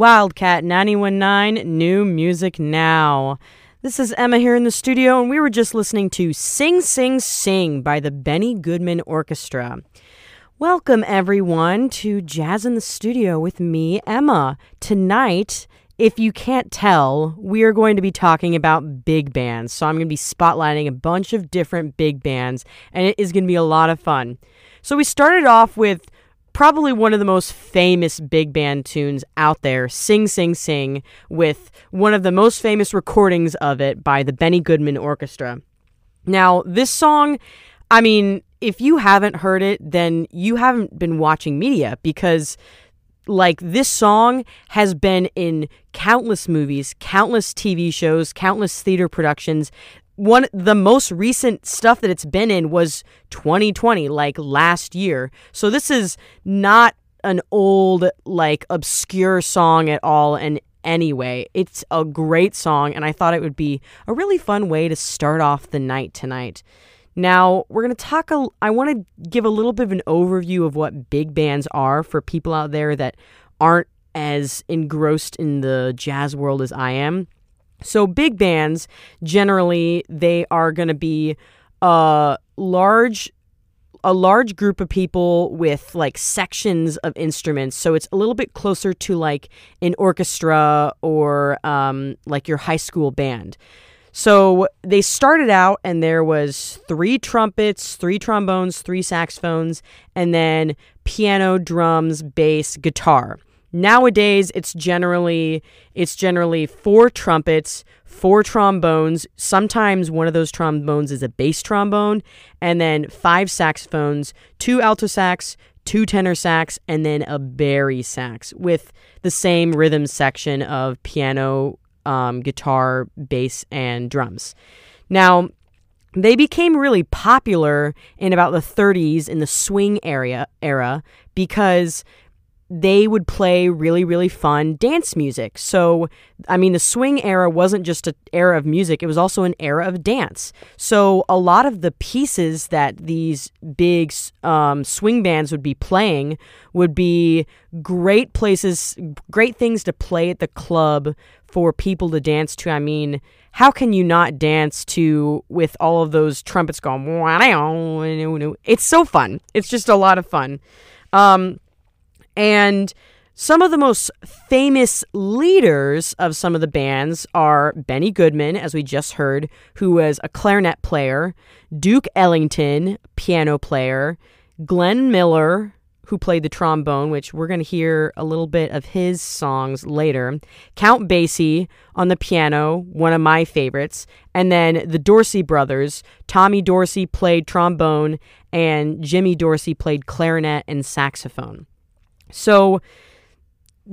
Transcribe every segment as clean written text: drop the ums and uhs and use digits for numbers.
Wildcat 91.9 New Music Now. This is Emma here in the studio, and we were just listening to Sing Sing Sing by the Benny Goodman Orchestra. Welcome, everyone, to Jazz in the Studio with me, Emma. Tonight, if you can't tell, we are going to be talking about big bands. So I'm going to be spotlighting a bunch of different big bands, and it is going to be a lot of fun. So we started off with probably one of the most famous big band tunes out there, Sing Sing Sing, with one of the most famous recordings of it by the Benny Goodman Orchestra. Now, this song, I mean, if you haven't heard it, then you haven't been watching media, because like this song has been in countless movies, countless TV shows, countless theater productions. One the most recent stuff that it's been in was 2020, like last year. So this is not an old, like, obscure song at all. And anyway, it's a great song, and I thought it would be a really fun way to start off the night tonight. Now, we're going to talk, I want to give a little bit of an overview of what big bands are for people out there that aren't as engrossed in the jazz world as I am. So big bands, generally, they are going to be a large group of people with, like, sections of instruments. So it's a little bit closer to, like, an orchestra or, like, your high school band. So they started out, and there was 3 trumpets, 3 trombones, 3 saxophones, and then piano, drums, bass, guitar. Nowadays, it's generally 4 trumpets, 4 trombones. Sometimes one of those trombones is a bass trombone, and then 5 saxophones, 2 alto sax, 2 tenor sax, and then a barry sax, with the same rhythm section of piano, guitar, bass, and drums. Now, they became really popular in about the 30s in the swing era because they would play really, really fun dance music. So, I mean, the swing era wasn't just an era of music, it was also an era of dance. So a lot of the pieces that these big swing bands would be playing would be great places, great things to play at the club for people to dance to. I mean, how can you not dance to with all of those trumpets going? It's so fun. It's just a lot of fun. And some of the most famous leaders of some of the bands are Benny Goodman, as we just heard, who was a clarinet player, Duke Ellington, piano player, Glenn Miller, who played the trombone, which we're going to hear a little bit of his songs later, Count Basie on the piano, one of my favorites, and then the Dorsey brothers. Tommy Dorsey played trombone, and Jimmy Dorsey played clarinet and saxophone. So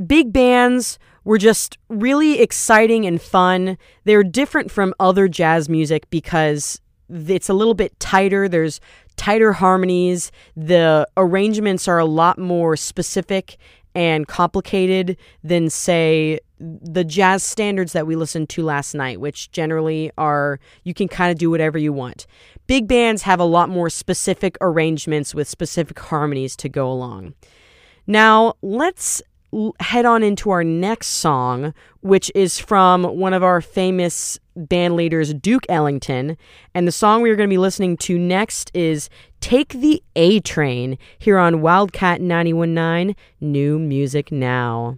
big bands were just really exciting and fun. They're different from other jazz music because it's a little bit tighter. There's tighter harmonies. The arrangements are a lot more specific and complicated than, say, the jazz standards that we listened to last night, which generally are you can kind of do whatever you want. Big bands have a lot more specific arrangements with specific harmonies to go along. Now, let's head on into our next song, which is from one of our famous band leaders, Duke Ellington. And the song we are going to be listening to next is Take the A-Train, here on Wildcat 91.9 New Music Now.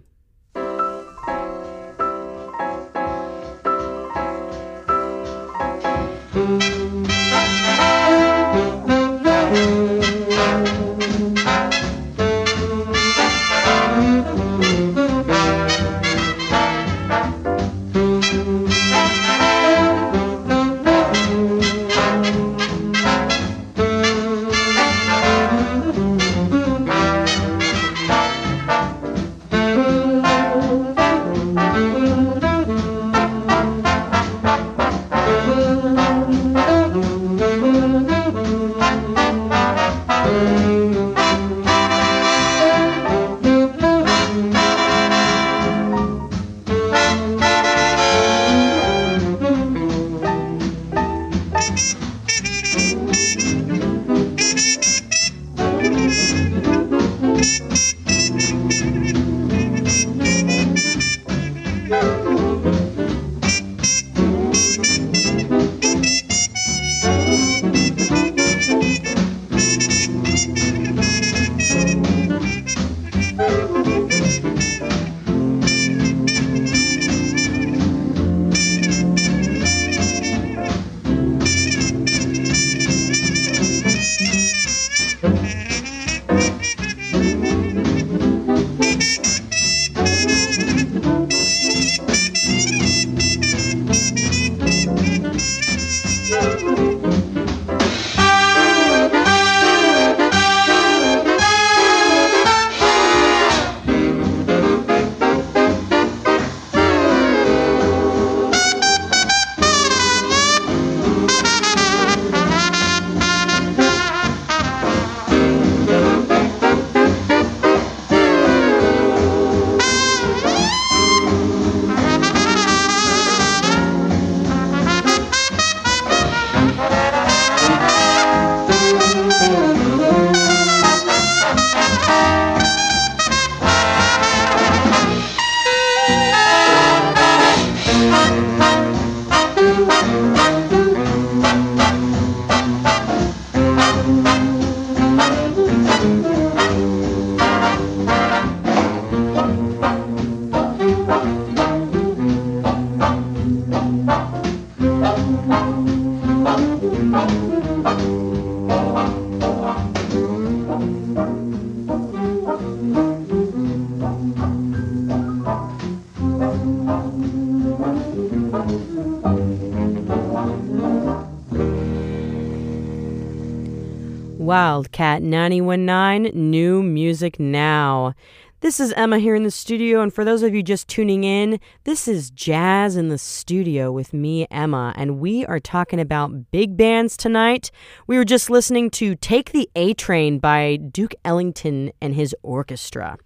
Wildcat 91.9 New Music Now. This is Emma here in the studio, and for those of you just tuning in, this is Jazz in the Studio with me, Emma, and we are talking about big bands tonight. We were just listening to Take the A-Train by Duke Ellington and his orchestra.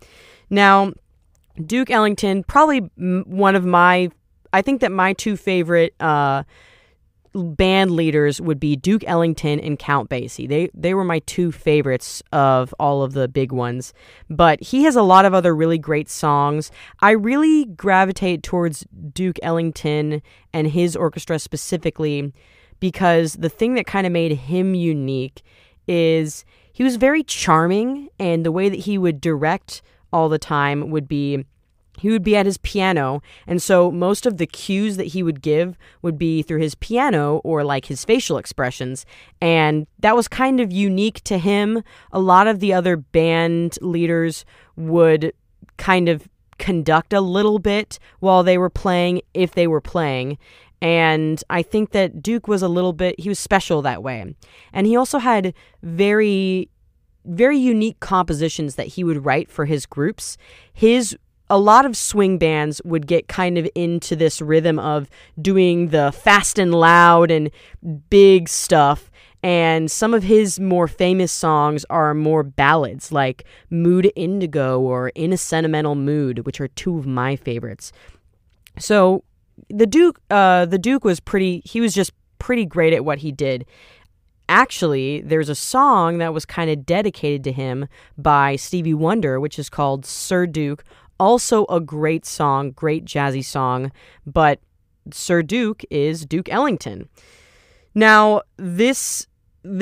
Now, Duke Ellington, probably one of my, I think that my two favorite band leaders would be Duke Ellington and Count Basie. They were my two favorites of all of the big ones. But he has a lot of other really great songs. I really gravitate towards Duke Ellington and his orchestra specifically because the thing that kind of made him unique is he was very charming, and the way that he would direct all the time would be he would be at his piano, and so most of the cues that he would give would be through his piano or, like, his facial expressions, and that was kind of unique to him. A lot of the other band leaders would kind of conduct a little bit while they were playing, if they were playing, and I think that Duke was a little bit, he was special that way, and he also had very unique compositions that he would write for his groups. A lot of swing bands would get kind of into this rhythm of doing the fast and loud and big stuff, and some of his more famous songs are more ballads, like Mood Indigo or In a Sentimental Mood, which are two of my favorites. So the Duke was pretty great at what he did. Actually, there's a song that was kind of dedicated to him by Stevie Wonder, which is called Sir Duke. Also a great song, great jazzy song, but Sir Duke is Duke Ellington. Now, this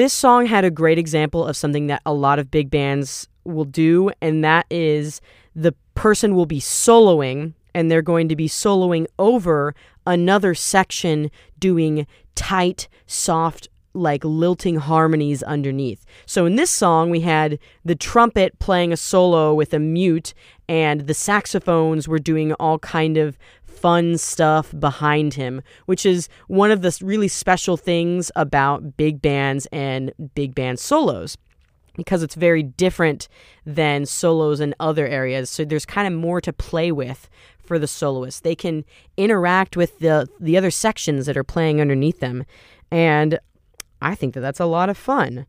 song had a great example of something that a lot of big bands will do, and that is the person will be soloing, and they're going to be soloing over another section doing tight, soft, like lilting harmonies underneath. So in this song, we had the trumpet playing a solo with a mute, and the saxophones were doing all kind of fun stuff behind him, which is one of the really special things about big bands and big band solos, because it's very different than solos in other areas. So there's kind of more to play with for the soloist. They can interact with the other sections that are playing underneath them, and I think that that's a lot of fun.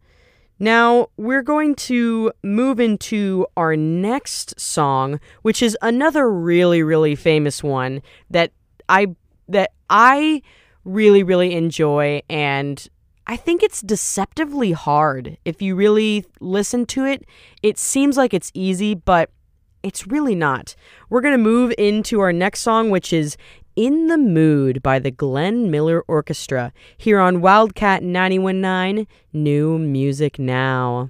Now, we're going to move into our next song, which is another really, really famous one that I really, really enjoy, and I think it's deceptively hard. If you really listen to it, it seems like it's easy, but it's really not. We're going to move into our next song, which is In the Mood by the Glenn Miller Orchestra, here on Wildcat 91.9 New Music Now.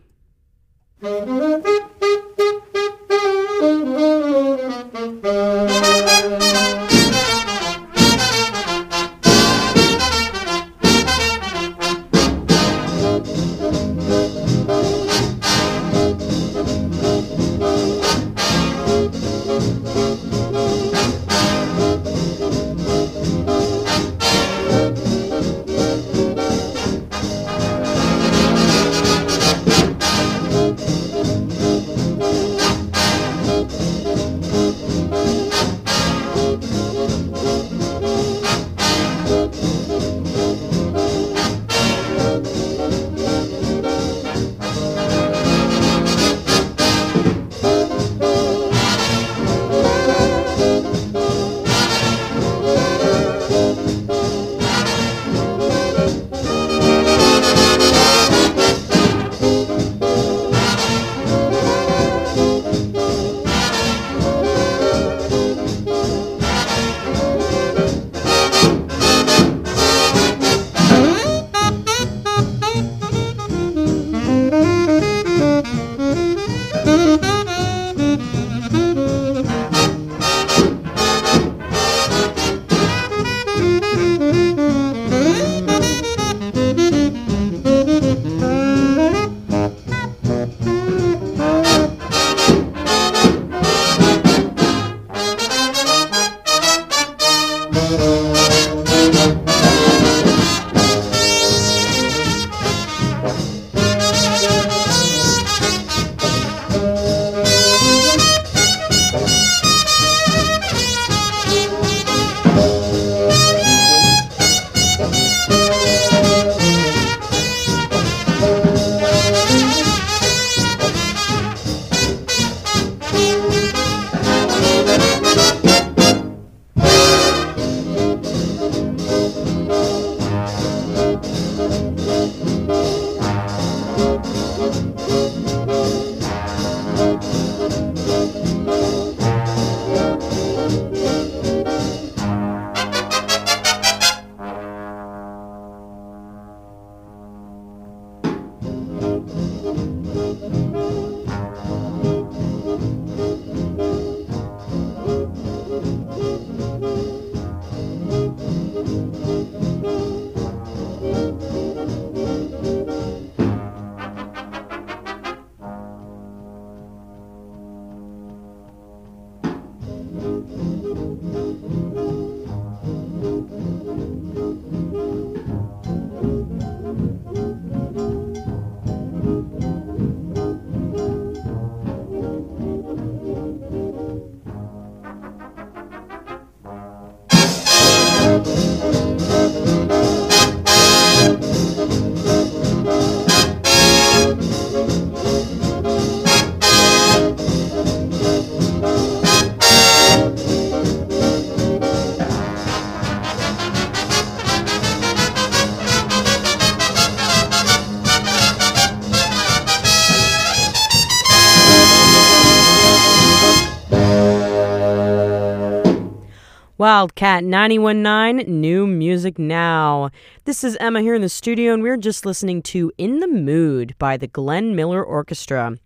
Wildcat 91.9, New Music Now. This is Emma here in the studio, and we're just listening to In the Mood by the Glenn Miller Orchestra.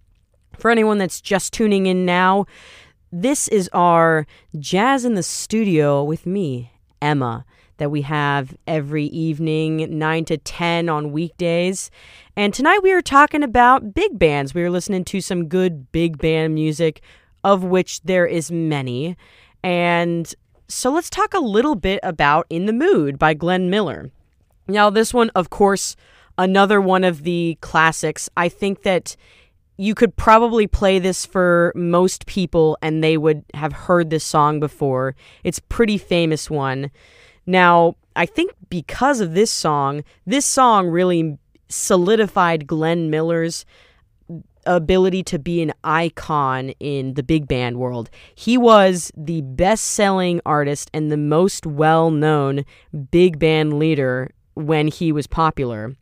For anyone that's just tuning in now, this is our Jazz in the Studio with me, Emma, that we have every evening, 9 to 10 on weekdays. And tonight we are talking about big bands. We are listening to some good big band music, of which there is many, and so let's talk a little bit about In the Mood by Glenn Miller. Now, this one, of course, another one of the classics. I think that you could probably play this for most people and they would have heard this song before. It's a pretty famous one. Now, I think because of this song really solidified Glenn Miller's ability to be an icon in the big band world. He was the best-selling artist and the most well-known big band leader when he was popular.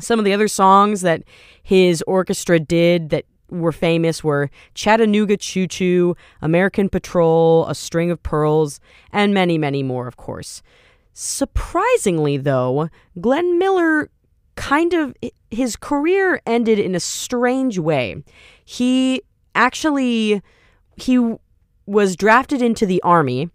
Some of the other songs that his orchestra did that were famous were Chattanooga Choo Choo, American Patrol, A String of Pearls, and many, many more, of course. Surprisingly, though, Glenn Miller his career ended in a strange way. He was drafted into the army,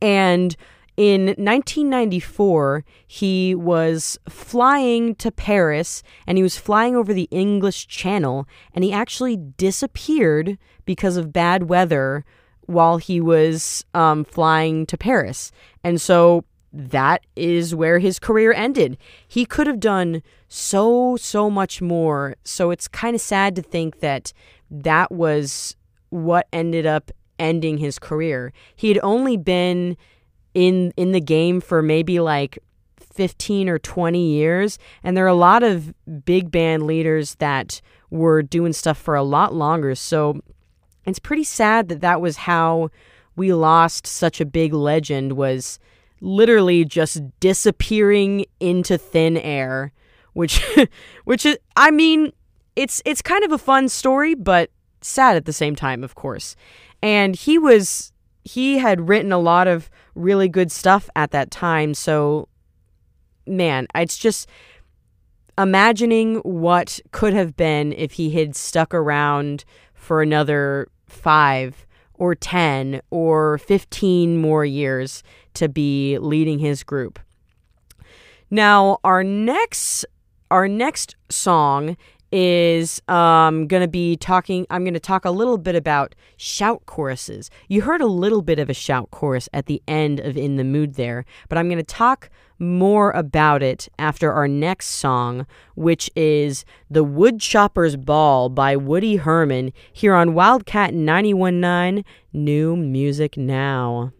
and in 1994, he was flying to Paris, and he was flying over the English Channel, and he actually disappeared because of bad weather while he was flying to Paris. And so that is where his career ended. He could have done so much more. So it's kind of sad to think that that was what ended up ending his career. He had only been in the game for maybe like 15 or 20 years. And there are a lot of big band leaders that were doing stuff for a lot longer. So it's pretty sad that that was how we lost such a big legend, was literally just disappearing into thin air, which is, I mean, it's kind of a fun story, but sad at the same time, of course. And he had written a lot of really good stuff at that time. So, man, it's just imagining what could have been if he had stuck around for another 5 or 10 or 15 more years to be leading his group. Now, our next song is I'm going to talk a little bit about shout choruses. You heard a little bit of a shout chorus at the end of In the Mood there, but I'm going to talk more about it after our next song, which is The Woodchopper's Ball by Woody Herman, here on Wildcat 91.9 New Music Now.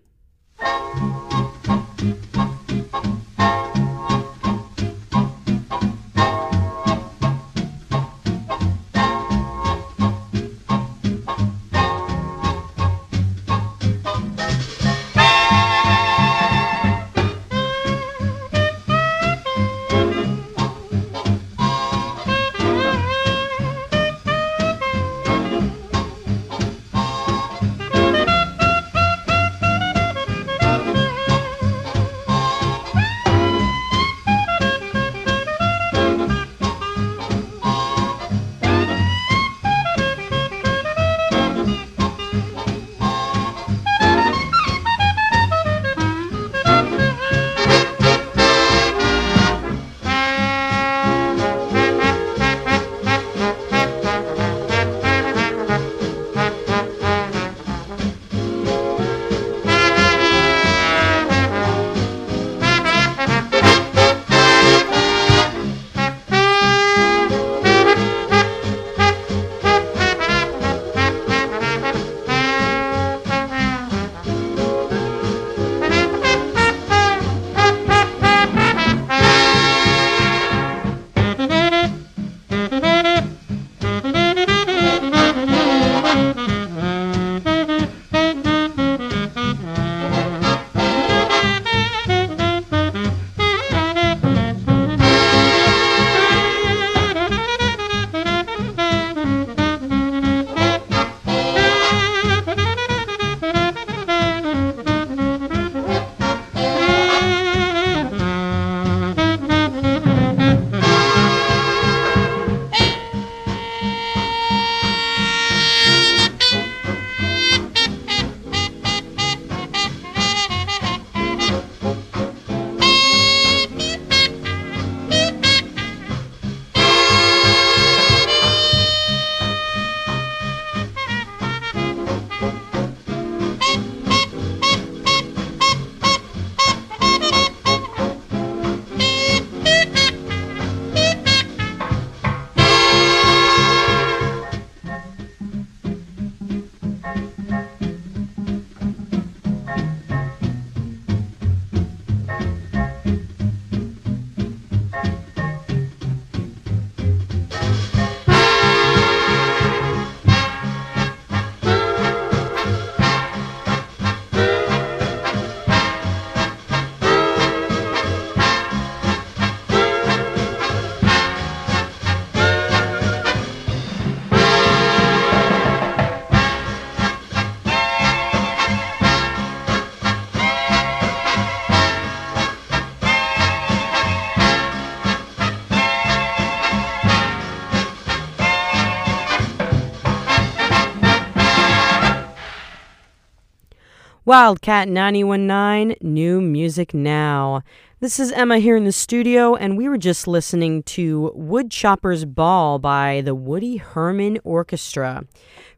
Wildcat 91.9, New Music Now. This is Emma here in the studio, and we were just listening to Woodchopper's Ball by the Woody Herman Orchestra.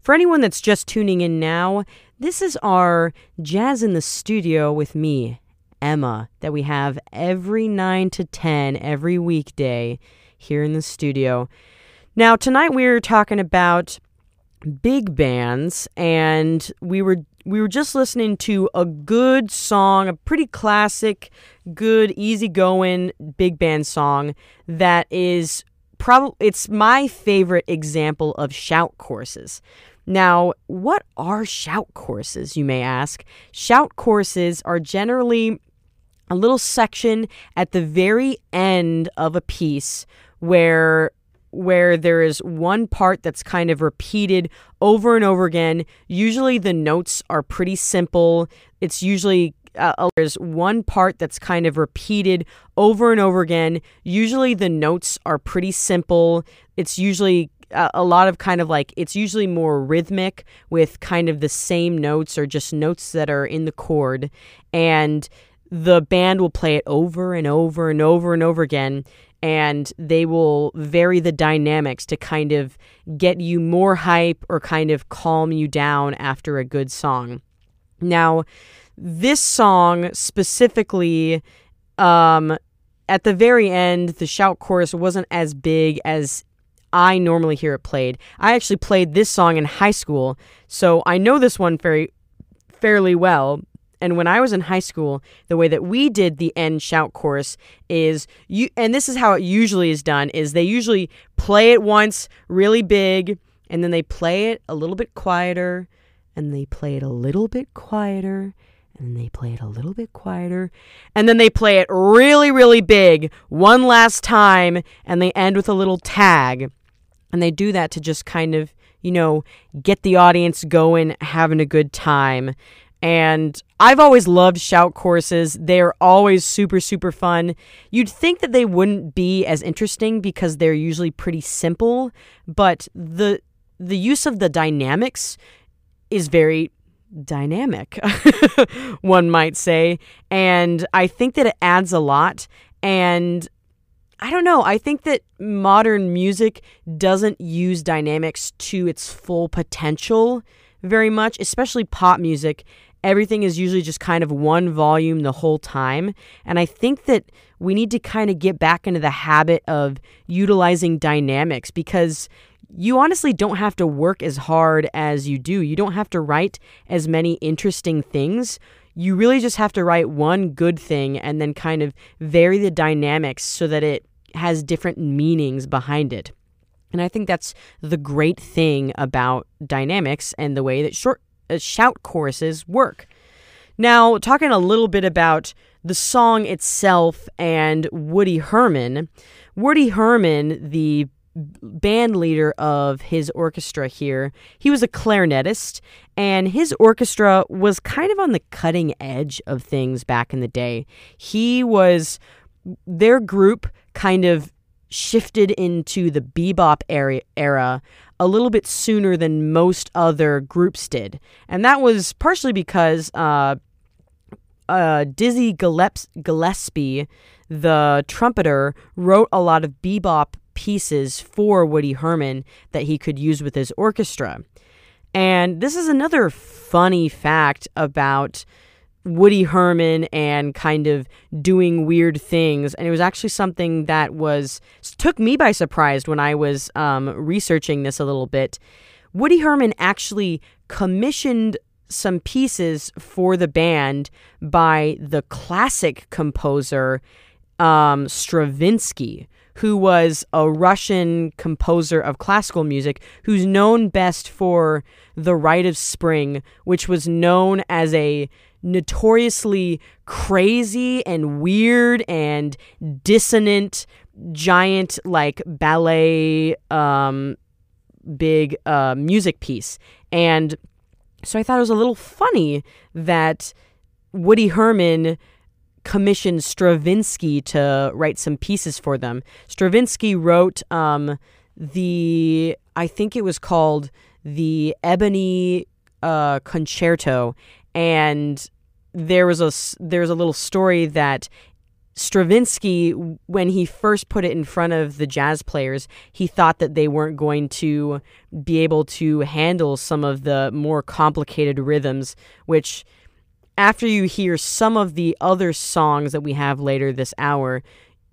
For anyone that's just tuning in now, this is our Jazz in the Studio with me, Emma, that we have every 9 to 10 every weekday here in the studio. Now, tonight we're talking about big bands, and we were just listening to a good song, a pretty classic, good, easygoing big band song that is it's my favorite example of shout courses. Now, what are shout courses, you may ask? Shout courses are generally a little section at the very end of a piece where there is one part that's kind of repeated over and over again. Usually the notes are pretty simple. It's usually there's one part that's kind of repeated over and over again. Usually the notes are pretty simple. It's usually a lot of kind of like, it's usually more rhythmic with kind of the same notes or just notes that are in the chord. And the band will play it over and over and over and over again. And they will vary the dynamics to kind of get you more hype or kind of calm you down after a good song. Now, this song specifically, at the very end, the shout chorus wasn't as big as I normally hear it played. I actually played this song in high school, so I know this one fairly well. And when I was in high school, the way that we did the end shout chorus is, and this is how it usually is done, is they usually play it once really big, and then they play it a little bit quieter, and they play it a little bit quieter, and they play it a little bit quieter, and then they play it really, really big one last time, and they end with a little tag. And they do that to just kind of, you know, get the audience going, having a good time. And I've always loved shout courses. They're always super, super fun. You'd think that they wouldn't be as interesting because they're usually pretty simple, but the use of the dynamics is very dynamic, one might say. And I think that it adds a lot. And I don't know, I think that modern music doesn't use dynamics to its full potential very much, especially pop music. Everything is usually just kind of one volume the whole time. And I think that we need to kind of get back into the habit of utilizing dynamics, because you honestly don't have to work as hard as you do. You don't have to write as many interesting things. You really just have to write one good thing and then kind of vary the dynamics so that it has different meanings behind it. And I think that's the great thing about dynamics and the way that shout choruses work. Now, talking a little bit about the song itself and Woody Herman. Woody Herman, the band leader of his orchestra here, he was a clarinetist, and his orchestra was kind of on the cutting edge of things back in the day. Their group kind of shifted into the bebop era a little bit sooner than most other groups did. And that was partially because Dizzy Gillespie, the trumpeter, wrote a lot of bebop pieces for Woody Herman that he could use with his orchestra. And this is another funny fact about Woody Herman and kind of doing weird things. And it was actually something that took me by surprise when I was researching this a little bit. Woody Herman actually commissioned some pieces for the band by the classic composer Stravinsky, who was a Russian composer of classical music who's known best for The Rite of Spring, which was known as a notoriously crazy and weird and dissonant giant like ballet big music piece. And so I thought it was a little funny that Woody Herman commissioned Stravinsky to write some pieces for them. Stravinsky wrote I think it was called the Ebony Concerto, And there was a little story that Stravinsky, when he first put it in front of the jazz players, he thought that they weren't going to be able to handle some of the more complicated rhythms, which after you hear some of the other songs that we have later this hour,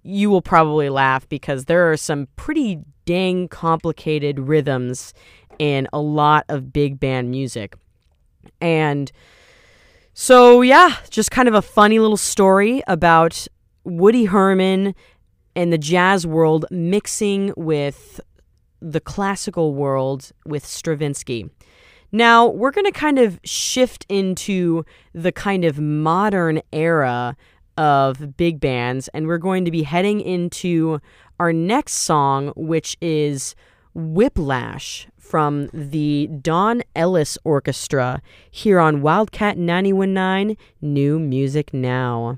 you will probably laugh because there are some pretty dang complicated rhythms in a lot of big band music. And so, yeah, just kind of a funny little story about Woody Herman and the jazz world mixing with the classical world with Stravinsky. Now, we're going to kind of shift into the kind of modern era of big bands, and we're going to be heading into our next song, which is Whiplash from the Don Ellis Orchestra here on Wildcat 91.9 New Music Now.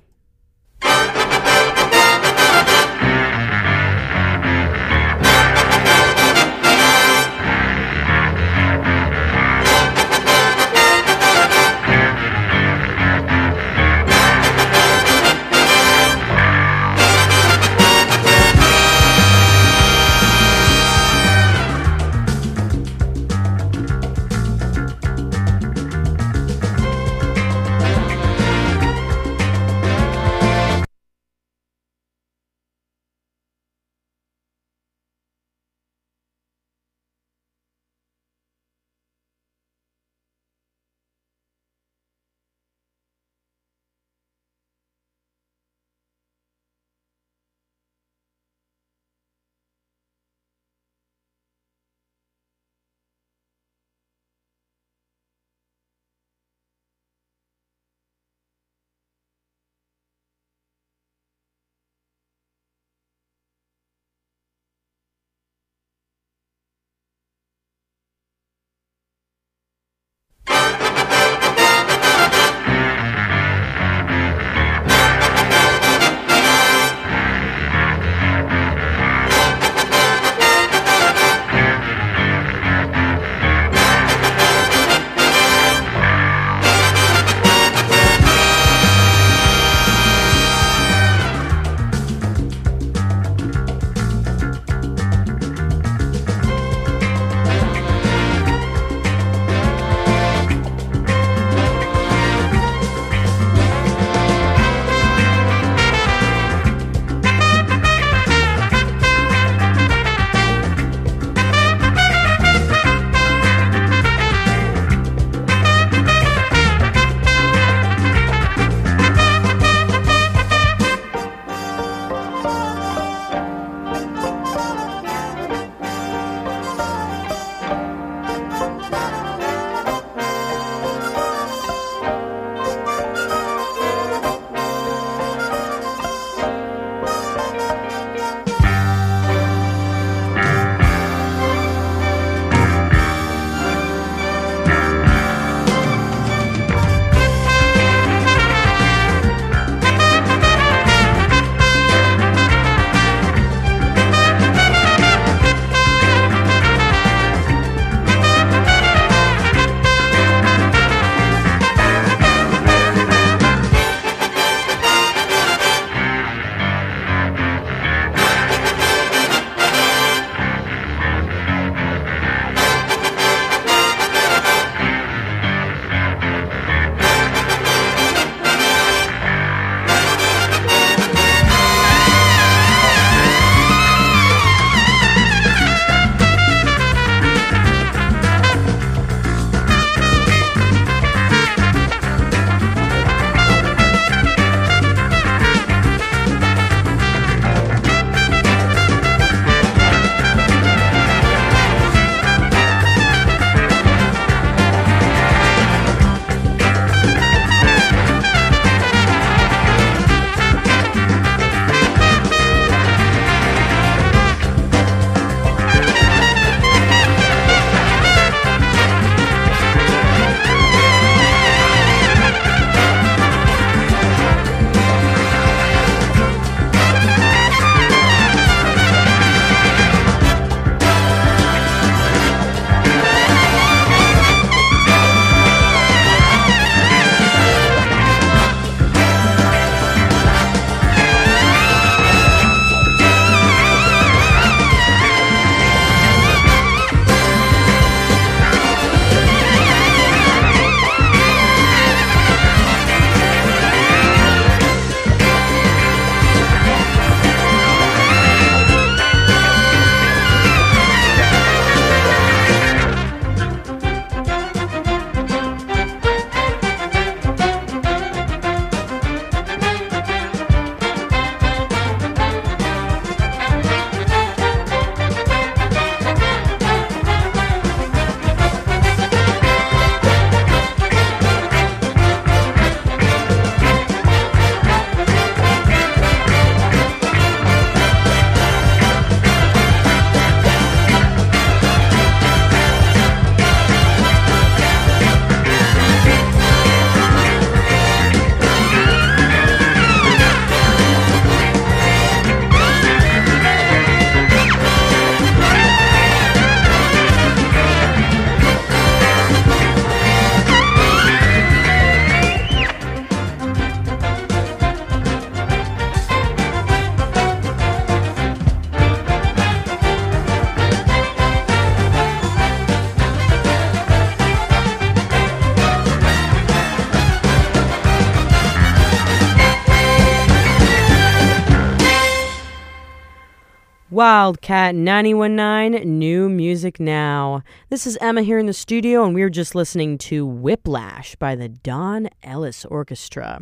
Wildcat 91.9 New Music Now. This is Emma here in the studio, and we were just listening to Whiplash by the Don Ellis Orchestra.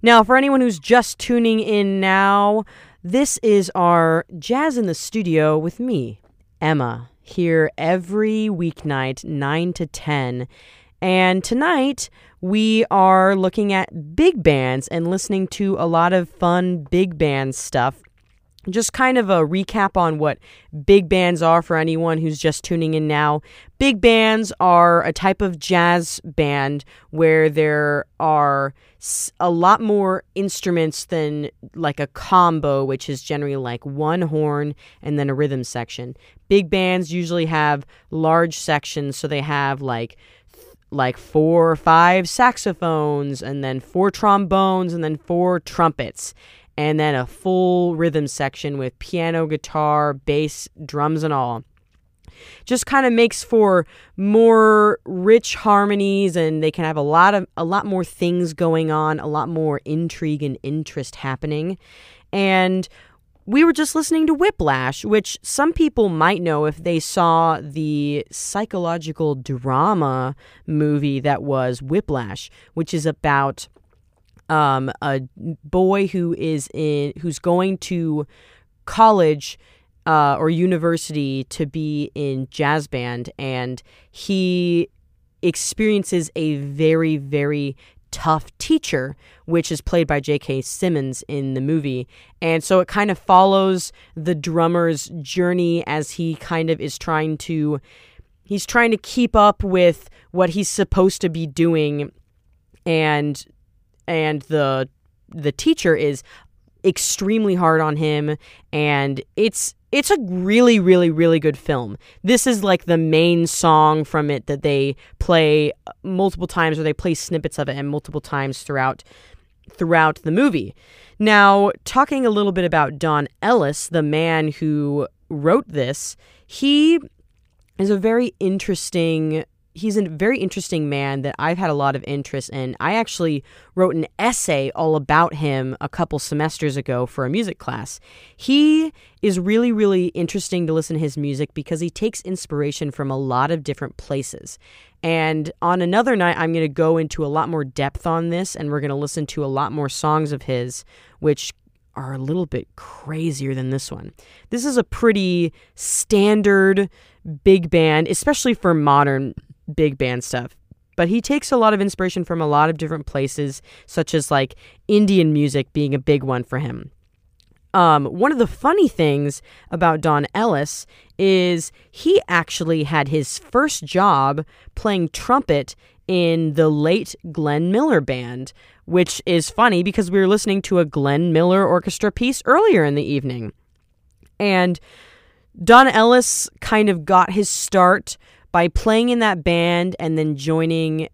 Now, for anyone who's just tuning in now, this is our Jazz in the Studio with me, Emma, here every weeknight, 9 to 10. And tonight, we are looking at big bands and listening to a lot of fun big band stuff. Just kind of a recap on what big bands are for anyone who's just tuning in now. Big bands are a type of jazz band where there are a lot more instruments than like a combo, which is generally like one horn and then a rhythm section. Big bands usually have large sections, so they have like 4 or 5 saxophones and then 4 trombones and then 4 trumpets. And then a full rhythm section with piano, guitar, bass, drums, and all. Just kind of makes for more rich harmonies, and they can have a lot more things going on, a lot more intrigue and interest happening. And we were just listening to Whiplash, which some people might know if they saw the psychological drama movie that was Whiplash, which is about a boy who's going to college or university to be in jazz band, and he experiences a very, very tough teacher, which is played by J.K. Simmons in the movie. And so it kind of follows the drummer's journey as he kind of is trying to keep up with what he's supposed to be doing, and the teacher is extremely hard on him, and it's a really, really, really good film. This is like the main song from it that they play multiple times, or they play snippets of it and multiple times throughout the movie. Now, talking a little bit about Don Ellis, the man who wrote this, he's a very interesting man that I've had a lot of interest in. I actually wrote an essay all about him a couple semesters ago for a music class. He is really, really interesting to listen to his music because he takes inspiration from a lot of different places. And on another night, I'm going to go into a lot more depth on this, and we're going to listen to a lot more songs of his, which are a little bit crazier than this one. This is a pretty standard big band, especially for modern big band stuff, but he takes a lot of inspiration from a lot of different places, such as like Indian music being a big one for him. One of the funny things about Don Ellis is he actually had his first job playing trumpet in the late Glenn Miller band, which is funny because we were listening to a Glenn Miller orchestra piece earlier in the evening. And Don Ellis kind of got his start by playing in that band and then joining,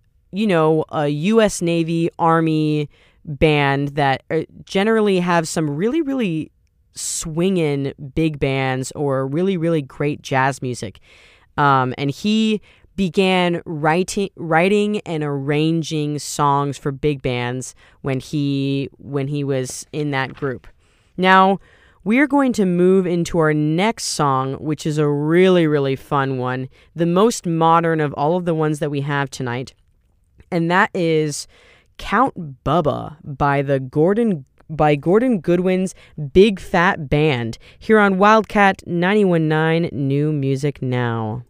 a U.S. Navy Army band that generally have some really, really swinging big bands or really, really great jazz music. And he began writing and arranging songs for big bands when he was in that group. Now, we are going to move into our next song, which is a really, really fun one, the most modern of all of the ones that we have tonight, and that is Count Bubba by Gordon Goodwin's Big Fat Band, here on Wildcat 91.9 New Music Now.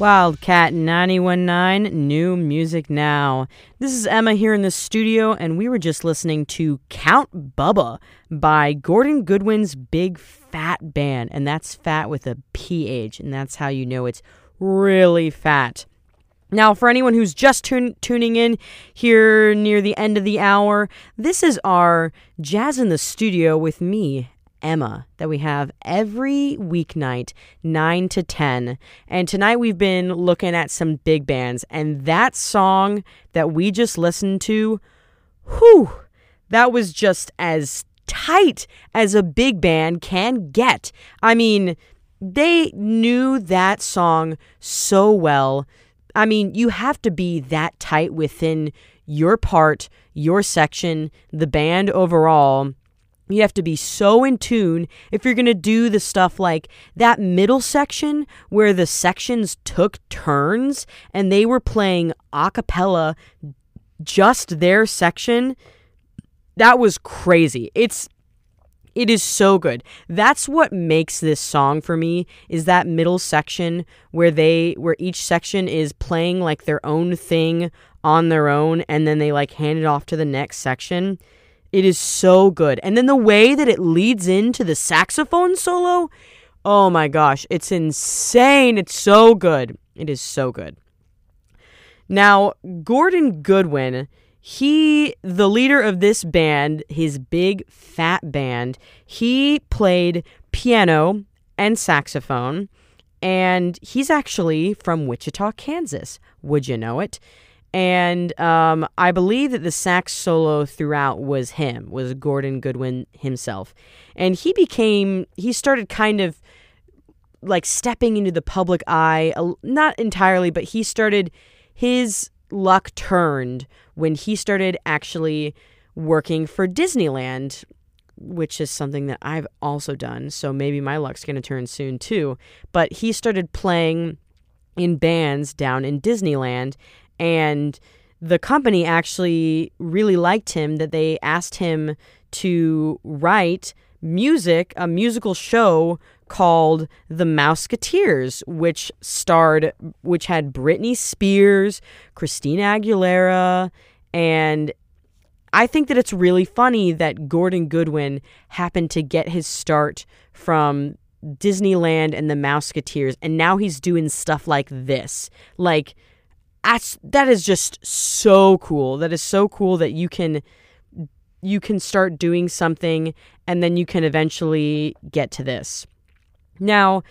Wildcat 91.9, New Music Now. This is Emma here in the studio, and we were just listening to Count Bubba by Gordon Goodwin's Big Fat Band, and that's fat with a PH, and that's how you know it's really fat. Now, for anyone who's just tuning in here near the end of the hour, this is our Jazz in the Studio with me, Emma, that we have every weeknight 9 to 10. And tonight we've been looking at some big bands, and that song that we just listened to, whew, that was just as tight as a big band can get. I mean, they knew that song so well. I mean, you have to be that tight within your part, your section, the band overall. You have to be so in tune if you're going to do the stuff like that middle section where the sections took turns and they were playing a cappella just their section. That was crazy. It is so good. That's what makes this song for me, is that middle section where each section is playing like their own thing on their own, and then they like hand it off to the next section. It is so good. And then the way that it leads into the saxophone solo, oh my gosh, it's insane. It's so good. It is so good. Now, Gordon Goodwin, the leader of this band, his Big Fat Band, he played piano and saxophone, and he's actually from Wichita, Kansas. Would you know it? And I believe that the sax solo throughout was Gordon Goodwin himself. And he started kind of like stepping into the public eye, not entirely, but he started, his luck turned when he started actually working for Disneyland, which is something that I've also done. So maybe my luck's going to turn soon too. But he started playing in bands down in Disneyland, and the company actually really liked him, that they asked him to write music, a musical show called The Mouseketeers, which had Britney Spears, Christina Aguilera, and I think that it's really funny that Gordon Goodwin happened to get his start from Disneyland and The Mouseketeers, and now he's doing stuff like this, like... That is just so cool. That is so cool that you can start doing something and then you can eventually get to this. Now,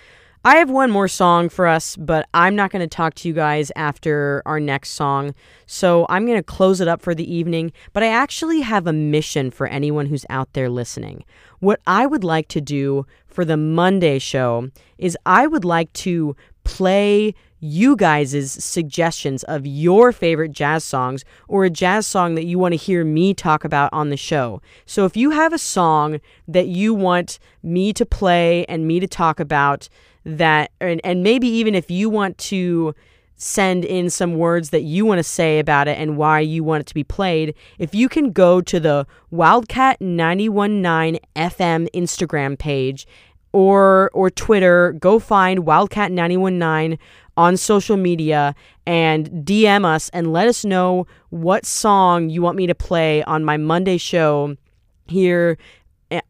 I have one more song for us, but I'm not going to talk to you guys after our next song. So I'm going to close it up for the evening. But I actually have a mission for anyone who's out there listening. What I would like to do for the Monday show is I would like to play you guys' suggestions of your favorite jazz songs, or a jazz song that you want to hear me talk about on the show. So if you have a song that you want me to play and me to talk about, that, and maybe even if you want to send in some words that you want to say about it and why you want it to be played, if you can go to the Wildcat 91.9 FM Instagram page or Twitter, go find Wildcat 91.9 on social media and DM us and let us know what song you want me to play on my Monday show here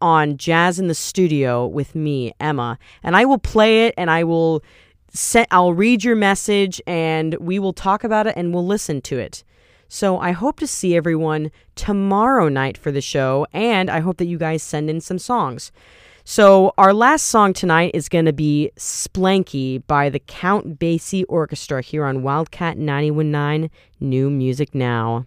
on Jazz in the Studio with me, Emma. And I will play it, and I'll read your message, and we will talk about it and we'll listen to it. So I hope to see everyone tomorrow night for the show, and I hope that you guys send in some songs. So our last song tonight is going to be Splanky by the Count Basie Orchestra here on Wildcat 91.9 New Music Now.